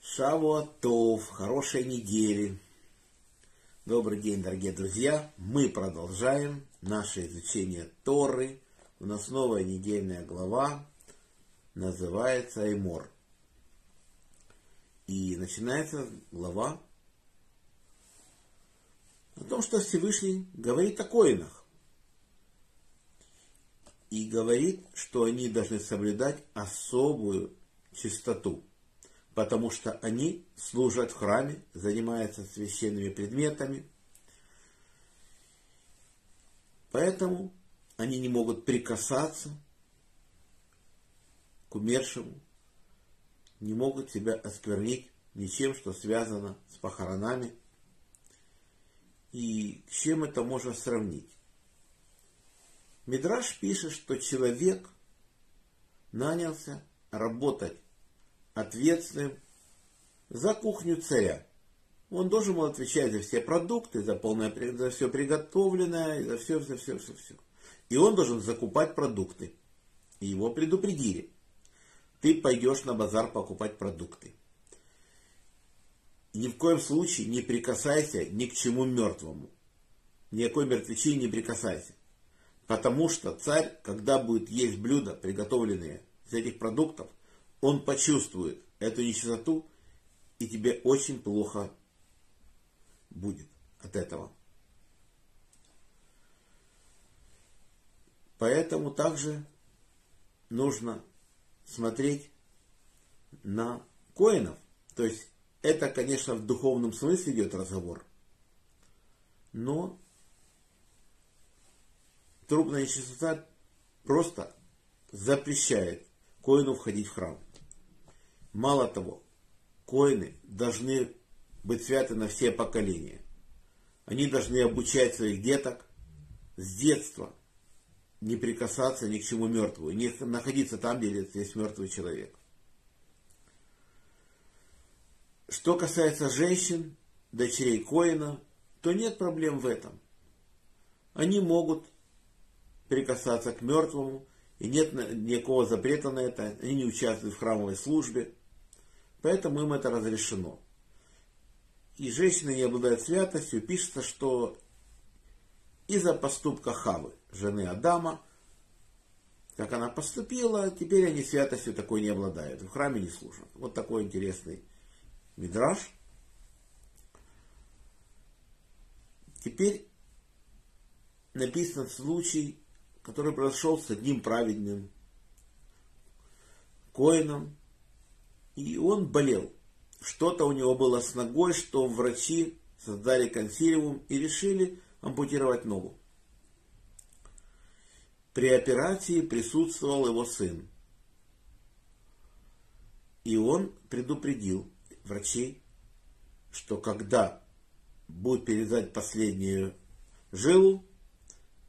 Шавуа Тов, хорошей недели. Добрый день, дорогие друзья. Мы продолжаем наше изучение Торы. У нас новая недельная глава, называется Эмор. И начинается глава о том, что Всевышний говорит о коэнах. И говорит, что они должны соблюдать особую чистоту, потому что они служат в храме, занимаются священными предметами. Поэтому они не могут прикасаться к умершему, не могут себя осквернить ничем, что связано с похоронами. И с чем это можно сравнить? Мидраш пишет, что человек нанялся работать ответственным за кухню царя. Он должен был отвечать за все продукты, за все приготовленное, за все. И он должен закупать продукты. И его предупредили. Ты пойдешь на базар покупать продукты. И ни в коем случае не прикасайся ни к чему мертвому. Ни к какой мертвечине не прикасайся. Потому что царь, когда будет есть блюда, приготовленные из этих продуктов, он почувствует эту нечистоту, и тебе очень плохо будет от этого. Поэтому также нужно смотреть на коэнов. То есть это, конечно, в духовном смысле идет разговор, но трупная нечистота просто запрещает коэну входить в храм. Мало того, коэны должны быть святы на все поколения. Они должны обучать своих деток с детства не прикасаться ни к чему мертвому, не находиться там, где есть мертвый человек. Что касается женщин, дочерей коэна, то нет проблем в этом. Они могут прикасаться к мертвому, и нет никакого запрета на это, они не участвуют в храмовой службе, поэтому им это разрешено. И женщины не обладают святостью, пишется, что из-за поступка Хавы, жены Адама, как она поступила, теперь они святостью такой не обладают, в храме не служат. Вот такой интересный мидраш. Теперь написан случай, который произошел с одним праведным коэном, и он болел. Что-то у него было с ногой, что врачи создали консилиум и решили ампутировать ногу. При операции присутствовал его сын, и он предупредил врачей, что когда будет перерезать последнюю жилу,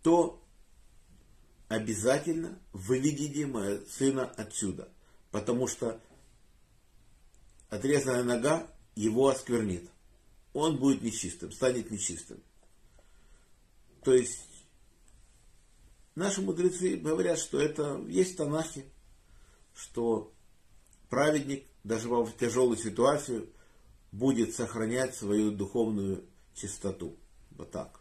то обязательно выведите моего сына отсюда, потому что отрезанная нога его осквернит. Он будет нечистым, станет нечистым. То есть наши мудрецы говорят, что это есть в Танахе, что праведник даже в тяжелую ситуацию будет сохранять свою духовную чистоту. Вот так.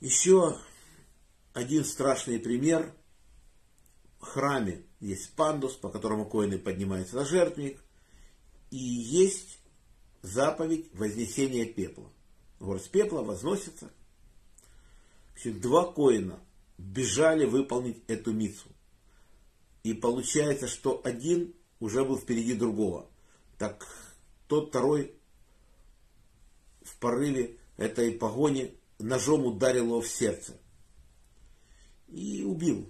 Еще один страшный пример. В храме есть пандус, по которому коэны поднимаются на жертвенник. И есть заповедь вознесения пепла. Горсть пепла возносится. Два коэна бежали выполнить эту мицву. И получается, что один уже был впереди другого. Так тот второй в порыве этой погони ножом ударил его в сердце и убил.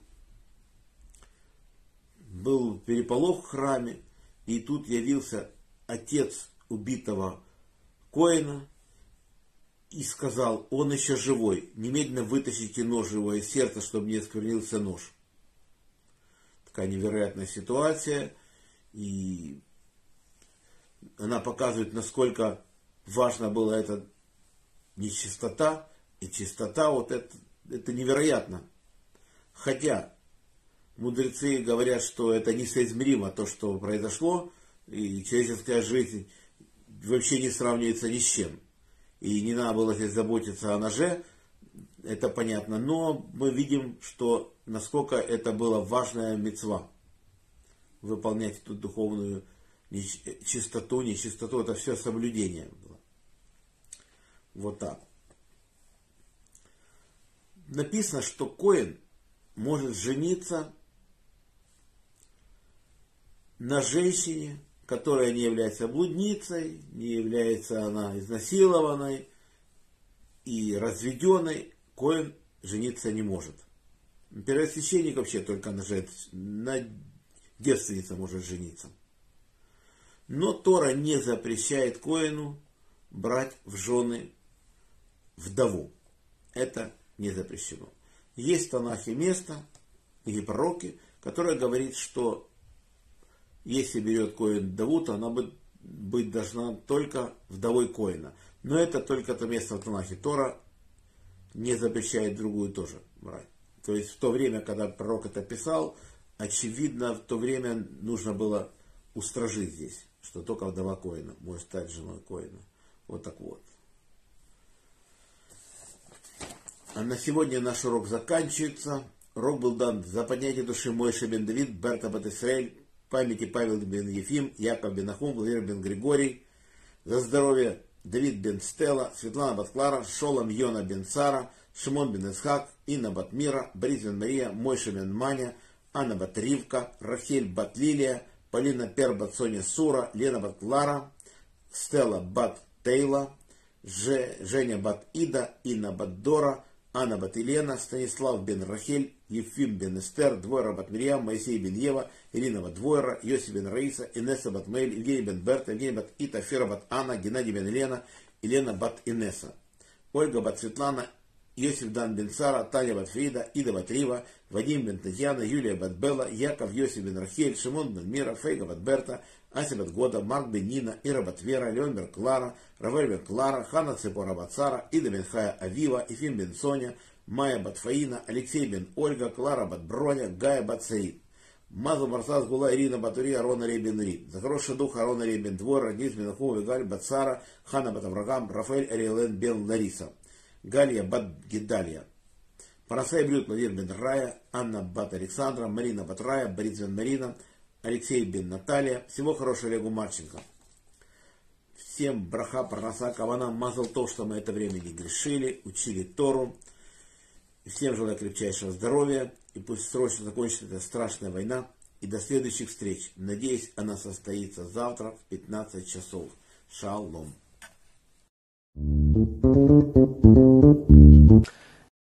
Был переполох в храме, и тут явился отец убитого коэна и сказал: он еще живой, немедленно вытащите нож его из сердца, чтобы не осквернился нож. Такая невероятная ситуация, и она показывает, насколько важна была эта нечистота. И чистота, вот это невероятно. Хотя мудрецы говорят, что это несоизмеримо то, что произошло, и человеческая жизнь вообще не сравнивается ни с чем. И не надо было здесь заботиться о ноже, это понятно. Но мы видим, что насколько это была важная мицва. Выполнять эту духовную чистоту, нечистоту, это все соблюдение было. Вот так. Написано, что Коэн может жениться на женщине, которая не является блудницей, не является она изнасилованной и разведенной. Коэн жениться не может. Первосвященник вообще только на девственнице может жениться. Но Тора не запрещает Коэну брать в жены вдову. Это не запрещено. Есть в Танахе место, книги пророки, которое говорит, что если берет Коэн вдову, то она быть должна только вдовой Коэна. Но это только это место в Танахе. Тора не запрещает другую тоже брать. То есть в то время, когда пророк это писал, очевидно, в то время нужно было устражить здесь, что только вдова Коэна может стать женой Коэна. Вот так вот. А на сегодня наш урок заканчивается. Урок был дан за поднятие души Моисея Бен Давид, Берта Бат Израиль, памяти Павел Бен Ефим, Яков Бен Ахун, Владимир Бен Григорий, за здоровье Давид Бен Стелла, Светлана Бат Клара, Шолом Йона Бен Сара, Шимон Бен Исхак, Инна Бат Мира, Бризман Мария, Моисей Бен Маня, Анна Бат Ривка, Рафель Бат Лилия, Полина Пер Бат Соня Сура, Лена Бат Лара, Стелла Бат Тейла, Женя Бат Ида, Инна Бат Дора, Анна Бат Елена, Станислав Бен-Рахель, Ефим Бен-Эстер, Двойра Бат Мирьям, Моисей Бен Ева, Ирина Бат Двойра, Йоси Бен Раиса, Инесса Бат Мэйль, Евгений Бен Берта, Евгений Бат Ита, Фера Бат Анна, Геннадий Бен Елена, Елена Бат Инесса, Ольга Бат Светлана, Йосиф Дан Бен Сара, Таня Бат Фрида, Ида Бат Рива, Вадим Бен Татьяна, Юлия Бат Белла, Яков Йосиф Бен-Рахель, Шимон Бен Мира, Фейга Бат Берта, Ася Бат Года, Марк Бен Нина, Ира Бат Вера, Леон Бен Клара, Равель Бен Клара, Хана Цепора Бат Сара, Ида Бен Хая Авива, Ефим Бен Соня, Майя Бат Фаина, Алексей Бен Ольга, Клара Бат Броня, Гая Бат Саид, Мазу Барсас Гула, Ирина Батури, Арона Ребен Ри, за хороший дух Арона Ребен Двор, Радис Бен Аху, Вигаль Бат Сара, Хана Бат Аврагам, Рафаэль Ариэлен Бен Лариса, Галия Бат Гидалия, Парасай Блюд Владимир Бен Рая, Анна Бат Александра, Марина Бат Рая, Борис Бен Марина, Алексей Бен Наталья. Всего хорошего Олегу Марченко. Всем браха, парнаса, кавана, мазал то, что мы это время не грешили, учили Тору. И всем желаю крепчайшего здоровья. И пусть срочно закончится эта страшная война. И до следующих встреч. Надеюсь, она состоится завтра в 15 часов. Шалом.